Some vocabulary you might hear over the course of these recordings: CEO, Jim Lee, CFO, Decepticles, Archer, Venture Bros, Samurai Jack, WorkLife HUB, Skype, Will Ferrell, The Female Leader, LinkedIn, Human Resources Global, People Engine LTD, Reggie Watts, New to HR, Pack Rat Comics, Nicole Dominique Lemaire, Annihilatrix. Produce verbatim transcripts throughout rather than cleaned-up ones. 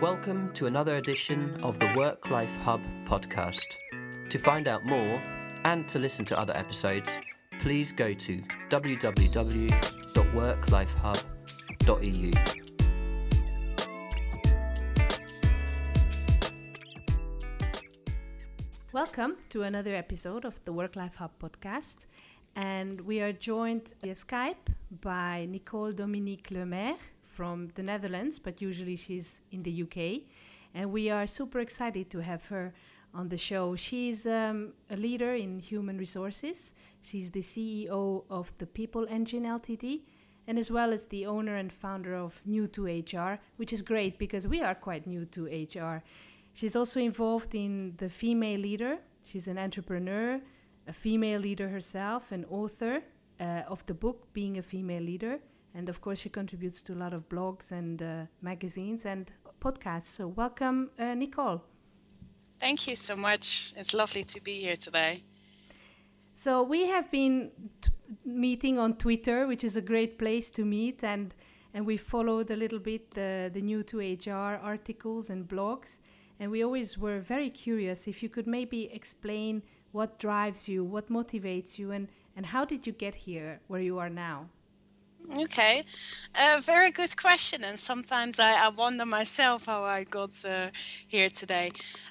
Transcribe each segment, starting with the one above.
Welcome to another edition of the WorkLife H U B podcast. To find out more and to listen to other episodes, please go to w w w dot work life hub dot e u. Welcome to another episode of the WorkLife H U B podcast. And we are joined via Skype by Nicole Dominique Lemaire from the Netherlands, but usually she's in the U K. And we are super excited to have her on the show. She's um, a leader in human resources. She's the C E O of the People Engine L T D, and as well as the owner and founder of New to H R, which is great because we are quite new to H R. She's also involved in The Female Leader. She's an entrepreneur, a female leader herself, an author uh, of the book Being a Female Leader. And of course, she contributes to a lot of blogs and uh, magazines and podcasts. So welcome, uh, Nicole. Thank you so much. It's lovely to be here today. So we have been t- meeting on Twitter, which is a great place to meet. And, and we followed a little bit the, the New to H R articles and blogs. And we always were very curious if you could maybe explain what drives you, what motivates you, and, and how did you get here where you are now? Okay, a uh, very good question, and sometimes I, I wonder myself how I got uh, here today.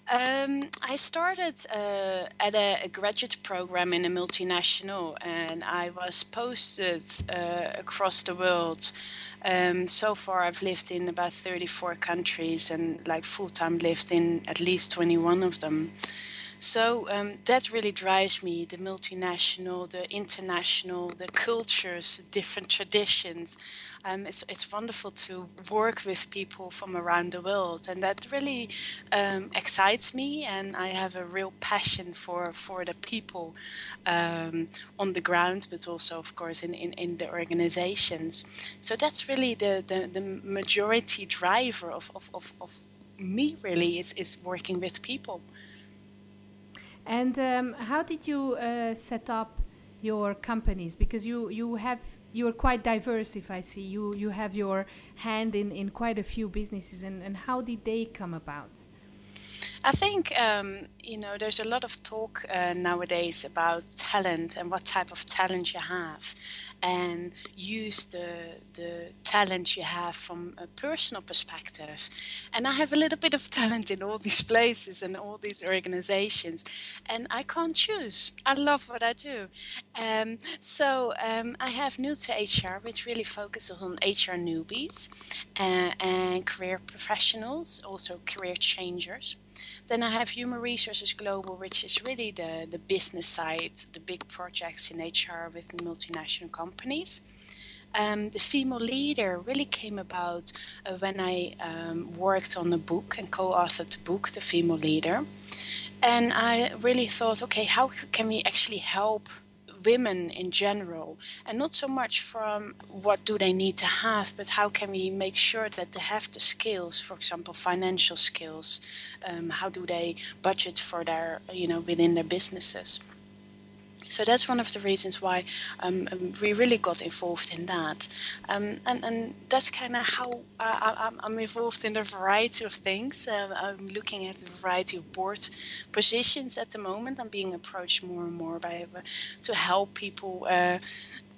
Um, I started uh, at a, a graduate program in a multinational, and I was posted uh, across the world. Um, so far I've lived in about thirty-four countries, and like full-time lived in at least twenty-one of them. So um, that really drives me, the multinational, the international, the cultures, the different traditions. Um, it's, it's wonderful to work with people from around the world, and that really um, excites me, and I have a real passion for, for the people um, on the ground, but also, of course, in, in, in the organizations. So that's really the, the, the majority driver of, of, of, of me, really, is, is working with people. And um, how did you uh, set up your companies? Because you, you have you are quite diverse, if I see. You you have your hand in, in quite a few businesses. And, and how did they come about? I think, um, you know, there's a lot of talk uh, nowadays about talent and what type of talent you have, and use the the talent you have from a personal perspective. And I have a little bit of talent in all these places and all these organizations, and I can't choose. I love what I do. Um, so um, I have New to H R, which really focuses on H R newbies uh, and career professionals, also career changers. Then I have Human Resources Global, which is really the, the business side, the big projects in H R with multinational companies. Um, the Female Leader really came about uh, when I um, worked on a book and co-authored the book, The Female Leader. And I really thought, okay, how can we actually help women in general, and not so much from what do they need to have, but how can we make sure that they have the skills, for example, financial skills, um, how do they budget for their, you know, within their businesses. So that's one of the reasons why um, we really got involved in that. Um, and, and that's kind of how I, I'm involved in a variety of things. Uh, I'm looking at a variety of board positions at the moment. I'm being approached more and more by uh, to help people uh,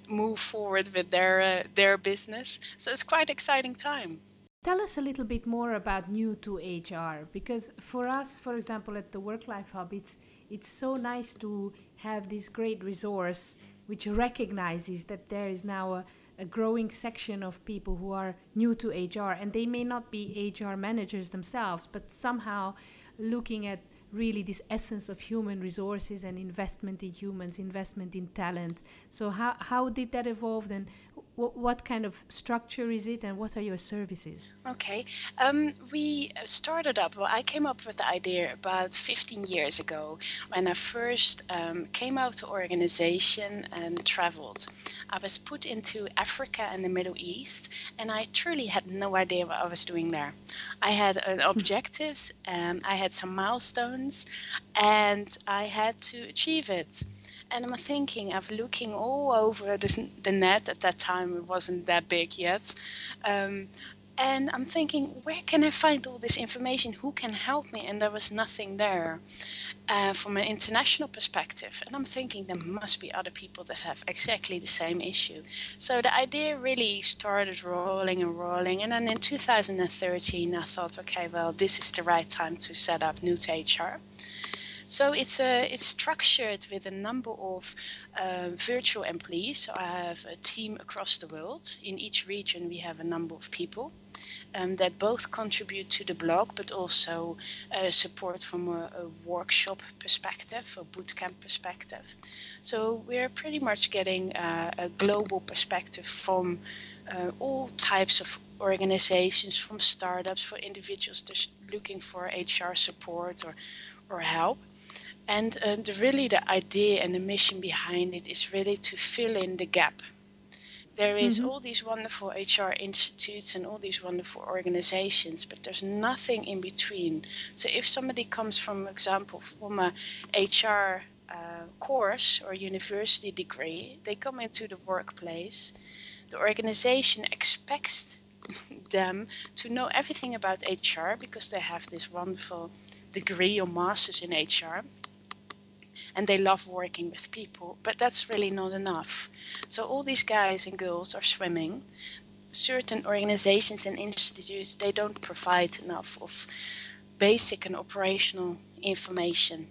move forward with their, uh, their business. So it's quite an exciting time. Tell us a little bit more about New to H R, because for us, for example, at the WorkLife H U B, it's It's so nice to have this great resource which recognizes that there is now a, a growing section of people who are new to H R, and they may not be H R managers themselves, but somehow looking at really this essence of human resources and investment in humans, investment in talent. So how, how did that evolve, and w- what kind of structure is it, and what are your services? Okay, um, we started up, well, I came up with the idea about fifteen years ago when I first um, came out to organization and traveled. I was put into Africa and the Middle East, and I truly had no idea what I was doing there. I had an objectives, um, I had some milestones, and I had to achieve it. And I'm thinking, I'm looking all over the, the net. At that time, it wasn't that big yet. Um, And I'm thinking, where can I find all this information? Who can help me? And there was nothing there uh, from an international perspective. And I'm thinking there must be other people that have exactly the same issue. So the idea really started rolling and rolling. And then in two thousand thirteen, I thought, okay, well, this is the right time to set up New to H R. So it's uh, it's structured with a number of uh, virtual employees. So I have a team across the world. In each region, we have a number of people um, that both contribute to the blog, but also uh, support from a, a workshop perspective, a bootcamp perspective. So we're pretty much getting uh, a global perspective from uh, all types of organizations, from startups, for individuals just looking for H R support or or help. And uh, the, really the idea and the mission behind it is really to fill in the gap. There is mm-hmm. all these wonderful H R institutes and all these wonderful organizations, but there's nothing in between. So if somebody comes, for example, from a H R uh, course or university degree, they come into the workplace, the organization expects them to know everything about H R because they have this wonderful degree or master's in H R and they love working with people, but that's really not enough. So all these guys and girls are swimming. Certain organizations and institutes, they don't provide enough of basic and operational information.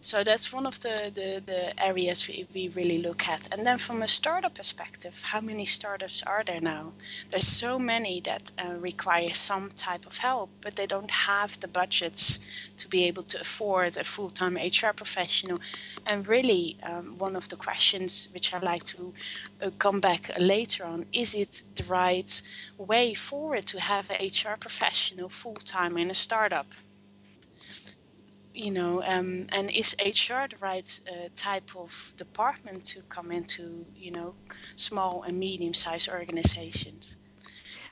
So that's one of the, the, the areas we, we really look at. And then from a startup perspective, how many startups are there now? There's so many that uh, require some type of help, but they don't have the budgets to be able to afford a full-time H R professional. And really, um, one of the questions which I like to uh, come back later on, is it the right way forward to have an H R professional full-time in a startup? You know, um, and is H R the right uh, type of department to come into, you know, small and medium-sized organizations?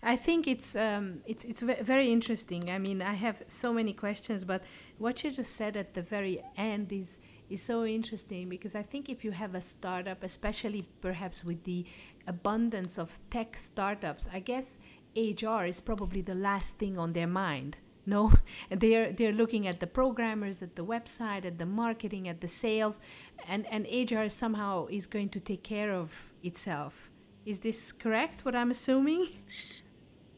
I think it's um, it's it's very interesting. I mean, I have so many questions, but what you just said at the very end is is so interesting, because I think if you have a startup, especially perhaps with the abundance of tech startups, I guess H R is probably the last thing on their mind. No, they're they're looking at the programmers, at the website, at the marketing, at the sales, and, and H R somehow is going to take care of itself. Is this correct, what I'm assuming?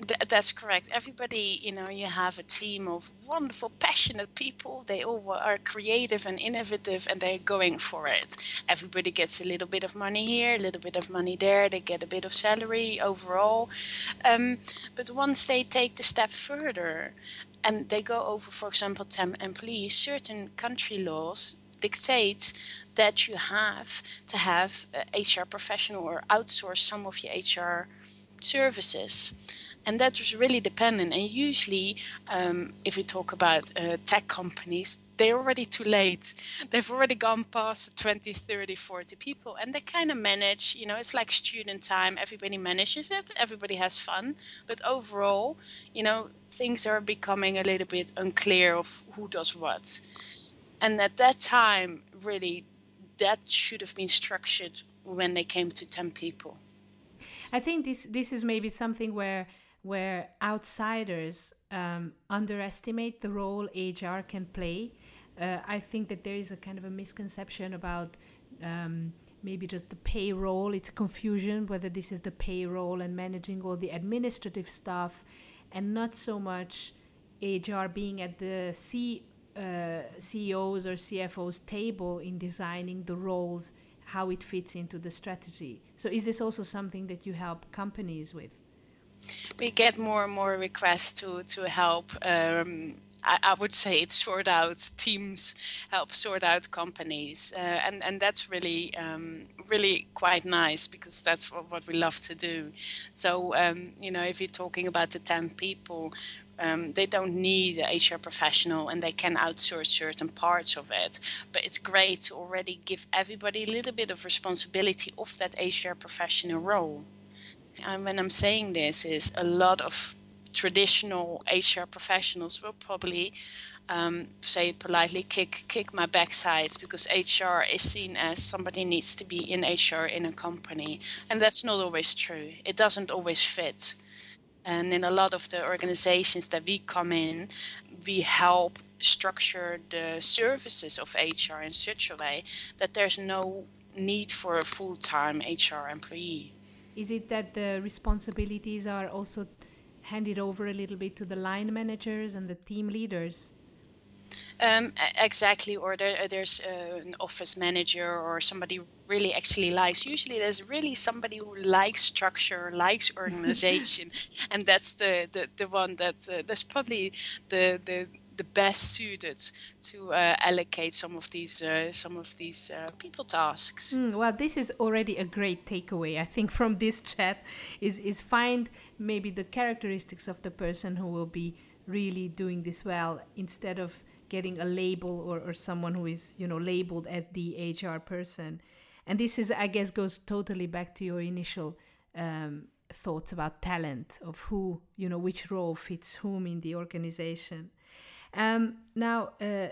Th- that's correct. Everybody, you know, you have a team of wonderful, passionate people. They all are creative and innovative, and they're going for it. Everybody gets a little bit of money here, a little bit of money there. They get a bit of salary overall. Um, but once they take the step further, and they go over, for example, ten employees, certain country laws dictate that you have to have a H R professional or outsource some of your H R services. And that was really dependent. And usually, um, if we talk about uh, tech companies, they're already too late. They've already gone past twenty, thirty, forty people. And they kind of manage, you know, it's like student time. Everybody manages it. Everybody has fun. But overall, you know, things are becoming a little bit unclear of who does what. And at that time, really, that should have been structured when they came to ten people. I think this this is maybe something where where outsiders um, underestimate the role H R can play. Uh, I think that there is a kind of a misconception about um, maybe just the payroll. It's confusion whether this is the payroll and managing all the administrative stuff, and not so much H R being at the C, uh, C E Os or C F Os table in designing the roles, how it fits into the strategy. So is this also something that you help companies with? We get more and more requests to, to help. Um, I, I would say it's sort out teams, help sort out companies. Uh, and, and that's really, um, really quite nice, because that's what, what we love to do. So, um, you know, if you're talking about the ten people, Um, they don't need an H R professional, and they can outsource certain parts of it. But it's great to already give everybody a little bit of responsibility of that H R professional role. And when I'm saying this, is a lot of traditional H R professionals will probably um, say politely, kick kick my backside, because H R is seen as somebody needs to be in H R in a company. And that's not always true. It doesn't always fit. And in a lot of the organizations that we come in, we help structure the services of H R in such a way that there's no need for a full-time H R employee. Is it that the responsibilities are also handed over a little bit to the line managers and the team leaders? Um, exactly, or there, there's uh, an office manager or somebody really actually likes. Usually there's really somebody who likes structure, likes organization, and that's the, the, the one that, uh, that's probably the, the, the best suited to uh, allocate some of these uh, some of these uh, people tasks. Mm, well, this is already a great takeaway, I think, from this chat, is, is find maybe the characteristics of the person who will be really doing this well, instead of getting a label or, or someone who is, you know, labeled as the H R person. And this is, I guess, goes totally back to your initial um, thoughts about talent, of who, you know, which role fits whom in the organization. Um, now, uh,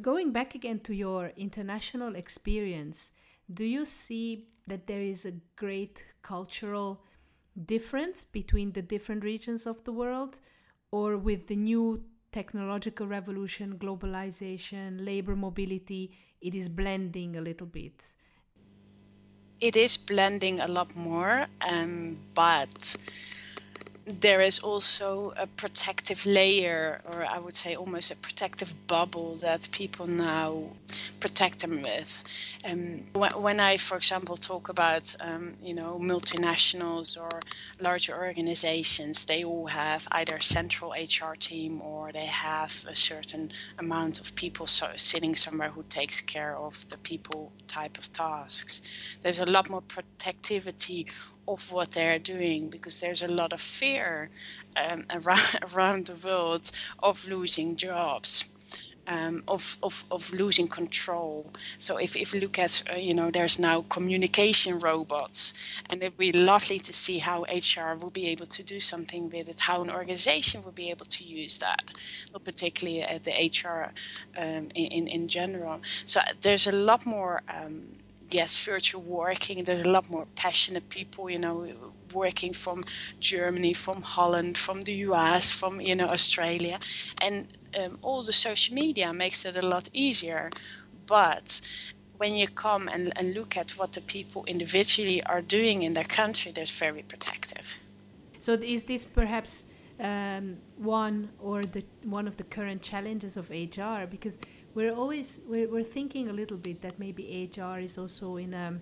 going back again to your international experience, do you see that there is a great cultural difference between the different regions of the world? Or with the new technological revolution, globalization, labor mobility, it is blending a little bit? It is blending a lot more, um, but there is also a protective layer, or I would say almost a protective bubble that people now protect them with. Um, when I, for example, talk about, um, you know, multinationals or larger organizations, they all have either a central H R team, or they have a certain amount of people so sitting somewhere who takes care of the people type of tasks. There's a lot more protectivity of what they're doing, because there's a lot of fear um, around, around the world of losing jobs, um, of, of of losing control. So if if you look at, uh, you know, there's now communication robots, and it'd be lovely to see how H R will be able to do something with it, how an organization will be able to use that, not particularly at the H R um, in, in general. So there's a lot more um, Yes, virtual working. There's a lot more passionate people, you know, working from Germany, from Holland, from the U S, from, you know, Australia. And um, all the social media makes it a lot easier. But when you come and, and look at what the people individually are doing in their country, that's very protective. So is this perhaps um, one or the one of the current challenges of H R? Because We're always we're, we're thinking a little bit that maybe H R is also in a,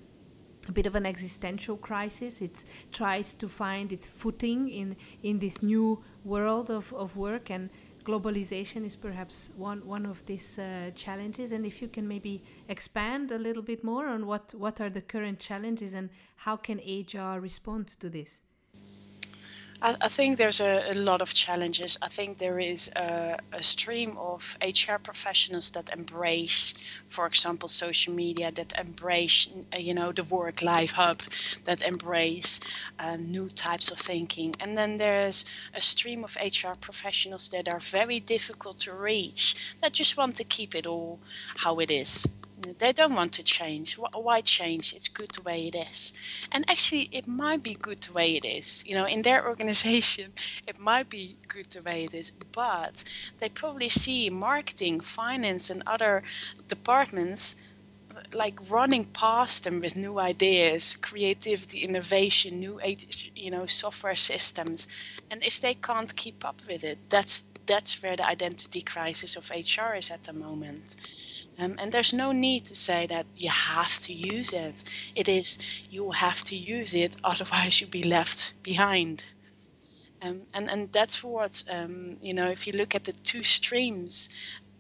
a bit of an existential crisis. It tries to find its footing in, in this new world of, of work, and globalization is perhaps one, one of these uh, challenges. And if you can maybe expand a little bit more on what, what are the current challenges and how can H R respond to this? I think there's a, a lot of challenges. I think there is a, a stream of H R professionals that embrace, for example, social media, that embrace, you know, the WorkLife HUB, that embrace uh, new types of thinking. And then there's a stream of H R professionals that are very difficult to reach, that just want to keep it all how it is. They don't want to change. Why change? It's good the way it is. And actually, it might be good the way it is. You know, in their organization, it might be good the way it is. But they probably see marketing, finance, and other departments like running past them with new ideas, creativity, innovation, new, you know, software systems. And if they can't keep up with it, that's that's where the identity crisis of H R is at the moment. Um, and there's no need to say that you have to use it. It is, you have to use it, otherwise you'll be left behind. Um, and, and that's what, um, you know, if you look at the two streams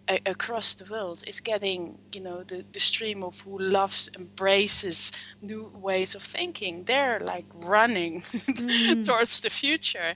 a- across the world, it's getting, you know, the, the stream of who loves, embraces new ways of thinking. They're like running mm. towards the future.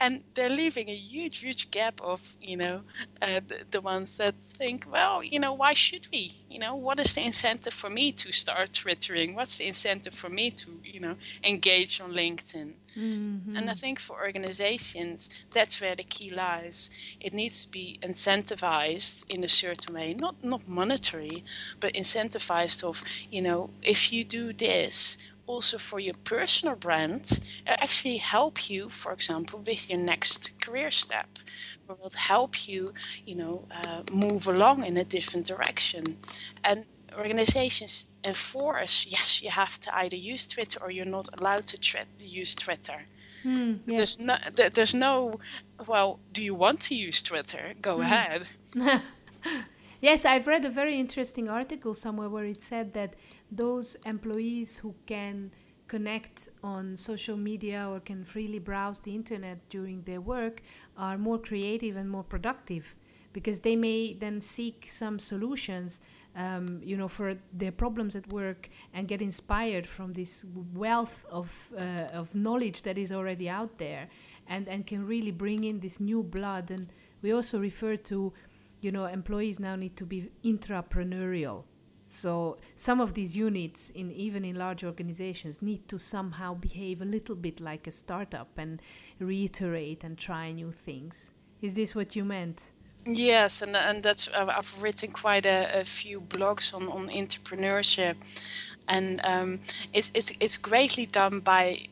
And they're leaving a huge, huge gap of, you know, uh, the, the ones that think, well, you know, why should we? You know, what is the incentive for me to start Twittering? What's the incentive for me to, you know, engage on LinkedIn? Mm-hmm. And I think for organizations, that's where the key lies. It needs to be incentivized in a certain way, not not monetary, but incentivized of, you know, if you do this, also for your personal brand, uh, actually help you, for example, with your next career step, or will help you, you know, uh, move along in a different direction. And organizations enforce, yes, you have to either use Twitter or you're not allowed to tre- use Twitter. Mm, yeah. There's no, there's no, well, do you want to use Twitter? Go mm. ahead. Yes, I've read a very interesting article somewhere where it said that those employees who can connect on social media or can freely browse the internet during their work are more creative and more productive, because they may then seek some solutions, um, you know, for their problems at work, and get inspired from this wealth of uh, of knowledge that is already out there, and, and can really bring in this new blood. And we also refer to, you know, employees now need to be intrapreneurial. So some of these units, in even in large organizations, need to somehow behave a little bit like a startup and reiterate and try new things. Is this what you meant? Yes, and and that's I've written quite a, a few blogs on on entrepreneurship, and um, it's it's it's greatly done by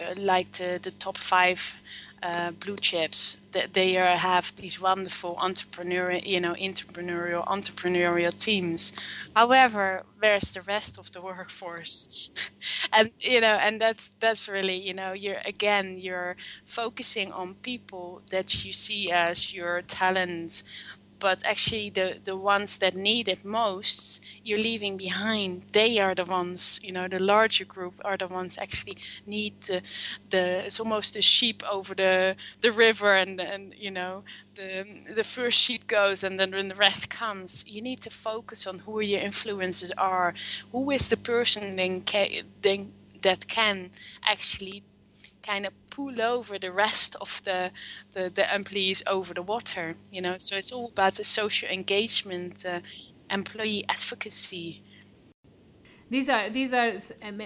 uh, like the the top five. Uh, blue chips, that they are, have these wonderful entrepreneur, you know, entrepreneurial entrepreneurial teams. However, where's the rest of the workforce? and you know, and that's that's really, you know, you're again you're focusing on people that you see as your talent, but actually the the ones that need it most, you're leaving behind. They are the ones, you know, the larger group are the ones actually need the, the it's almost the sheep over the the river, and and you know, the the first sheep goes, and then when the rest comes. You need to focus on who your influences are, who is the person then ca- then that can actually kind of pull over the rest of the, the, the employees over the water, you know. So it's all about the social engagement, uh, employee advocacy. These are these are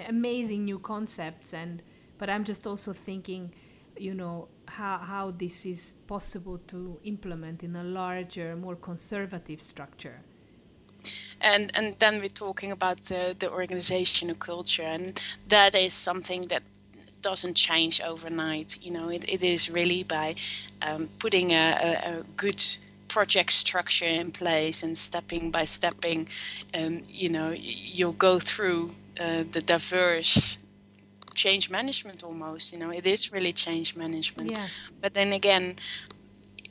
amazing new concepts, and but I'm just also thinking, you know, how how this is possible to implement in a larger, more conservative structure. And and then we're talking about the, the organizational culture, and that is something that doesn't change overnight. You know, it, it is really by um, putting a, a, a good project structure in place, and stepping by stepping, um, you know, you'll go through uh, the diverse change management almost. You know, it is really change management. Yeah. But then again,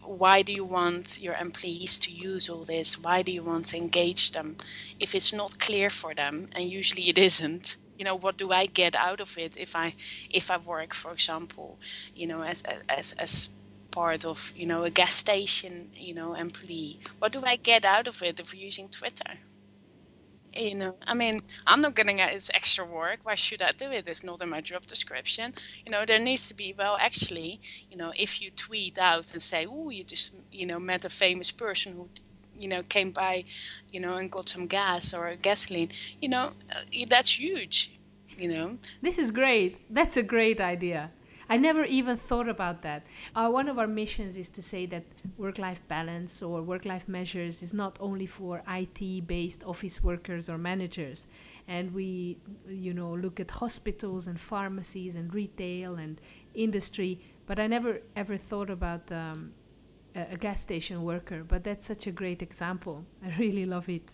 why do you want your employees to use all this? Why do you want to engage them? If it's not clear for them, and usually it isn't, you know, what do I get out of it if I if I work, for example, you know, as as as part of, you know, a gas station, you know, employee? What do I get out of it if we're using Twitter? You know, I mean, I'm not getting it. It's extra work. Why should I do it? It's not in my job description. You know, there needs to be, well, actually, you know, if you tweet out and say, oh, you just, you know, met a famous person who, you know, came by, you know, and got some gas or gasoline, you know, uh, that's huge, you know. This is great. That's a great idea. I never even thought about that. Uh, one of our missions is to say that work-life balance or work-life measures is not only for I T-based office workers or managers. And we, you know, look at hospitals and pharmacies and retail and industry. But I never ever thought about um a gas station worker, but that's such a great example. I really love it.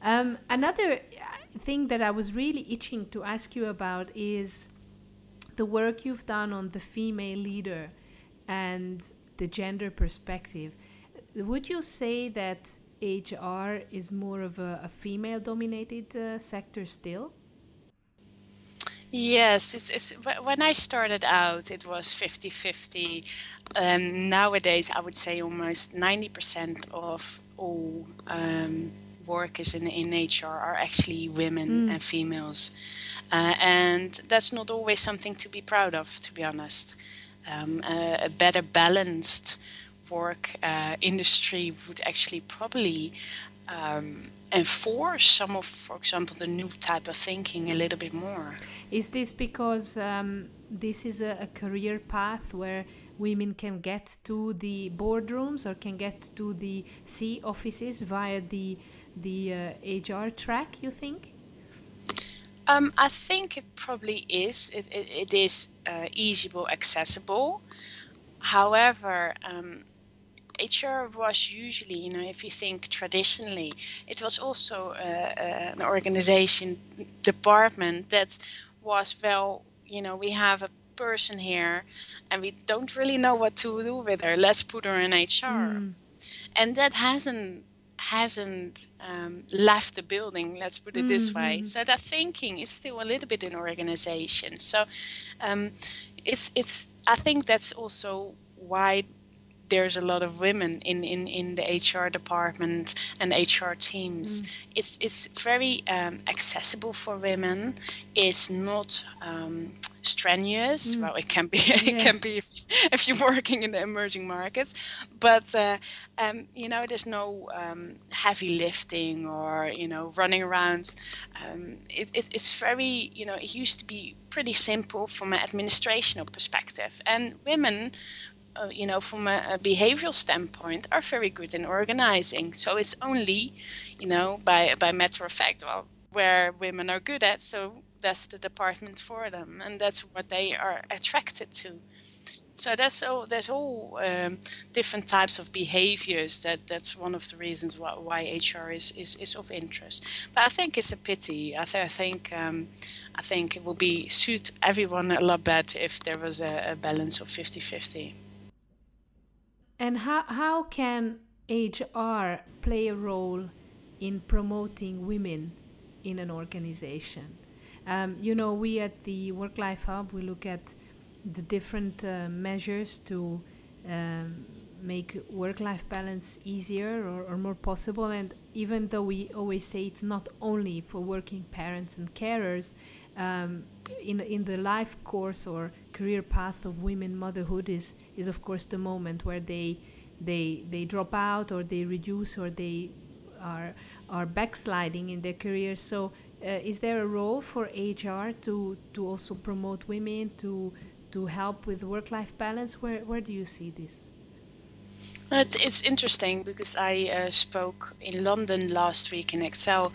Um, another thing that I was really itching to ask you about is the work you've done on the female leader and the gender perspective. Would you say that H R is more of a, a female-dominated uh, sector still? Yes, it's, it's, when I started out, it was fifty-fifty. Um, nowadays, I would say almost ninety percent of all um, workers in, in H R are actually women mm. and females. Uh, and that's not always something to be proud of, to be honest. Um, a, a better balanced work uh, industry would actually probably Um, and for some of, for example, the new type of thinking a little bit more. Is this because um, this is a, a career path where women can get to the boardrooms or can get to the C offices via the the uh, H R track, you think? Um, I think it probably is. It, it, it is uh, easily accessible. However, um, H R was usually, you know, if you think traditionally, it was also uh, uh, an organization department that was, well, you know, we have a person here and we don't really know what to do with her. Let's put her in H R. Mm. And that hasn't hasn't um, left the building, let's put it mm-hmm. this way. So that thinking is still a little bit in organization. So um, it's it's. I think that's also why there's a lot of women in, in, in the H R department and H R teams. Mm. It's it's very um, accessible for women. It's not um, strenuous. Mm. Well, it can be it yeah. can be if, if you're working in the emerging markets, but uh, um, you know, there's no um, heavy lifting or, you know, running around. Um, it, it it's very, you know, it used to be pretty simple from an administrational perspective, and women, Uh, you know, from a, a behavioral standpoint, are very good in organizing. So it's only, you know, by by matter of fact, well, where women are good at, so that's the department for them, and that's what they are attracted to. So that's all. There's all um, different types of behaviors. That that's one of the reasons why, why H R is, is, is of interest. But I think it's a pity. I, th- I think um, I think it would be suit everyone a lot better if there was a, a balance of fifty-fifty. And how how can H R play a role in promoting women in an organization? Um, you know, we at the WorkLife HUB, we look at the different uh, measures to um, make work-life balance easier or, or more possible. And even though we always say it's not only for working parents and carers, um, in in the life course or career path of women, motherhood is is of course the moment where they they they drop out or they reduce or they are are backsliding in their careers. So uh, is there a role for H R to to also promote women, to to help with work-life balance? Where where do you see this? It's, it's interesting because I uh, spoke in London last week in Excel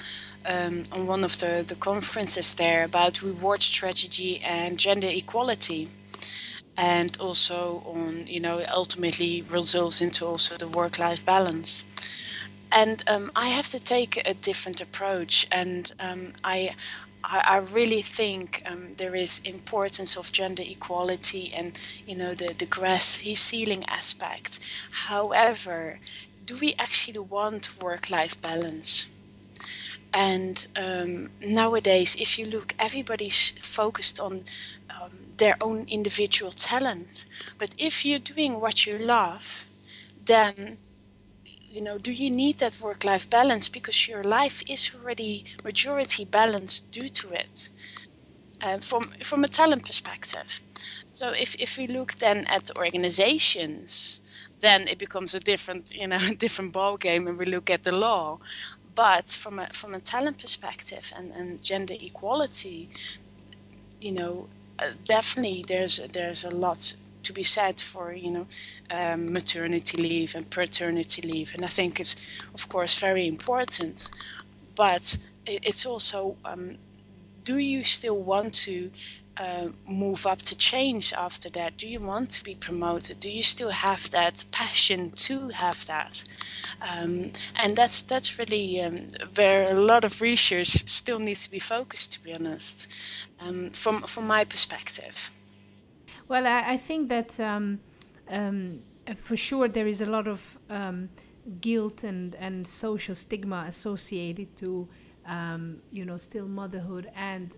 um, on one of the, the conferences there about reward strategy and gender equality, and also on, you know, ultimately results into also the work-life balance. And um, I have to take a different approach, and um, I. I really think um, there is importance of gender equality and, you know, the, the glass ceiling aspect. However, do we actually want work-life balance? And um, nowadays, if you look, everybody's focused on um, their own individual talent. But if you're doing what you love, then, you know, do you need that work-life balance? Because your life is already majority balanced due to it, uh, from from a talent perspective. So if, if we look then at organizations, then it becomes a different, you know, different ball game, and we look at the law. But from a from a talent perspective and, and gender equality, you know, uh, definitely there's there's a lot to be said for, you know, um, maternity leave and paternity leave, and I think it's of course very important, but it's also um, do you still want to uh, move up the chains after that? Do you want to be promoted? Do you still have that passion to have that? Um, and that's that's really um, where a lot of research still needs to be focused, to be honest, um, from from my perspective. Well, I, I think that um, um, for sure there is a lot of um, guilt and, and social stigma associated to, um, you know, still motherhood and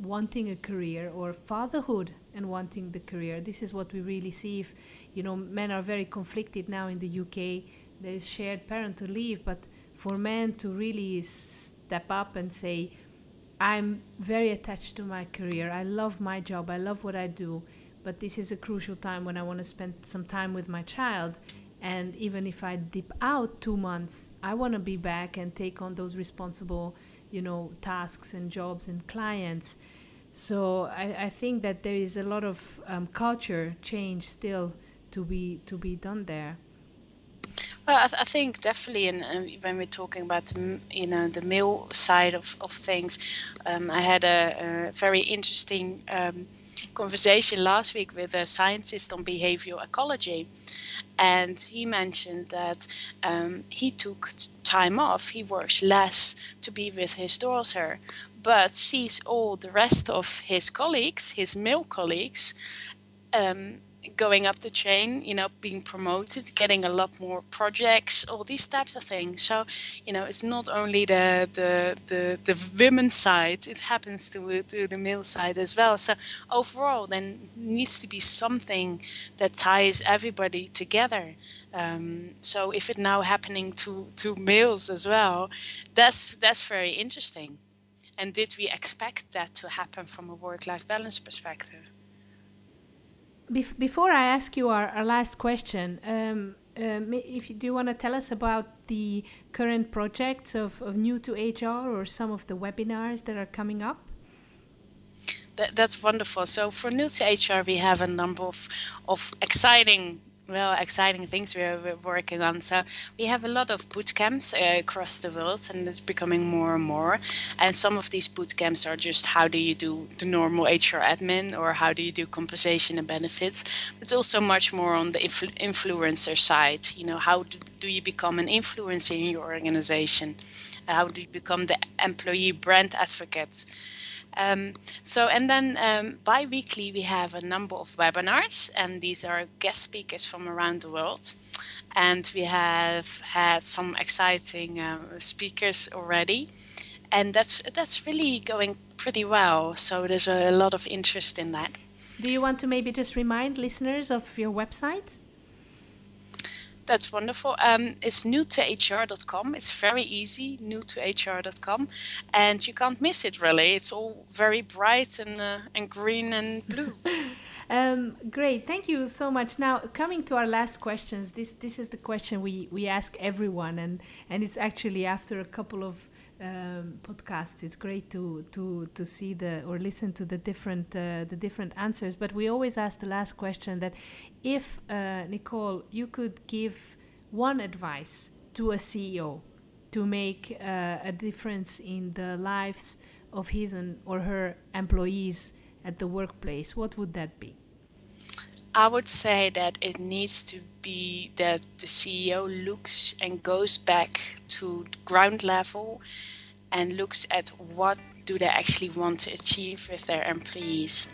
wanting a career, or fatherhood and wanting the career. This is what we really see. If, you know, men are very conflicted now in the U K. There is shared parental leave, but for men to really step up and say, I'm very attached to my career. I love my job. I love what I do. But this is a crucial time when I want to spend some time with my child. And even if I dip out two months, I want to be back and take on those responsible, you know, tasks and jobs and clients. So I, I think that there is a lot of um, culture change still to be to be done there. Well, I, th- I think definitely, and uh, when we're talking about the, you know the male side of of things, um, I had a, a very interesting um, conversation last week with a scientist on behavioral ecology, and he mentioned that um, he took time off, he works less to be with his daughter, but sees all the rest of his colleagues, his male colleagues, um, going up the chain, you know, being promoted, getting a lot more projects, all these types of things. So, you know, it's not only the the the, the women's side; it happens to to the male side as well. So, overall, then needs to be something that ties everybody together. Um, so, if it's now happening to to males as well, that's that's very interesting. And did we expect that to happen from a work-life balance perspective? Before I ask you our, our last question, um, um, if you do want to tell us about the current projects of, of New to H R or some of the webinars that are coming up? That, that's wonderful. So for New to H R, we have a number of, of exciting well, exciting things we're, we're working on. So we have a lot of boot camps uh, across the world, and it's becoming more and more. And some of these boot camps are just how do you do the normal H R admin, or how do you do compensation and benefits. It's also much more on the influ- influencer side. You know, how do, do you become an influencer in your organization? How do you become the employee brand advocate? Um, so, and then um, bi-weekly we have a number of webinars, and these are guest speakers from around the world. And we have had some exciting um, speakers already, and that's that's really going pretty well. So there's a lot of interest in that. Do you want to maybe just remind listeners of your website? That's wonderful. Um, it's new to h r dot com. It's very easy, new to h r dot com. And you can't miss it, really. It's all very bright and uh, and green and blue. um, great. Thank you so much. Now, coming to our last questions, this this is the question we, we ask everyone. And, and it's actually after a couple of um, podcasts, it's great to, to, to see the or listen to the different, uh, the different answers. But we always ask the last question that if, uh, Nicole, you could give one advice to a C E O to make uh, a difference in the lives of his and or her employees at the workplace, what would that be? I would say that it needs to be that the C E O looks and goes back to ground level and looks at what do they actually want to achieve with their employees.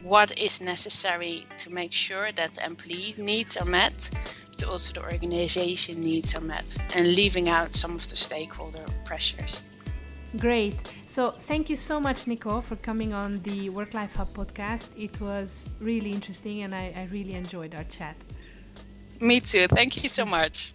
What is necessary to make sure that the employee needs are met, but also the organization needs are met, and leaving out some of the stakeholder pressures. Great. So thank you so much, Nicole, for coming on the WorkLife HUB podcast. It was really interesting, and I, I really enjoyed our chat. Me too. Thank you so much.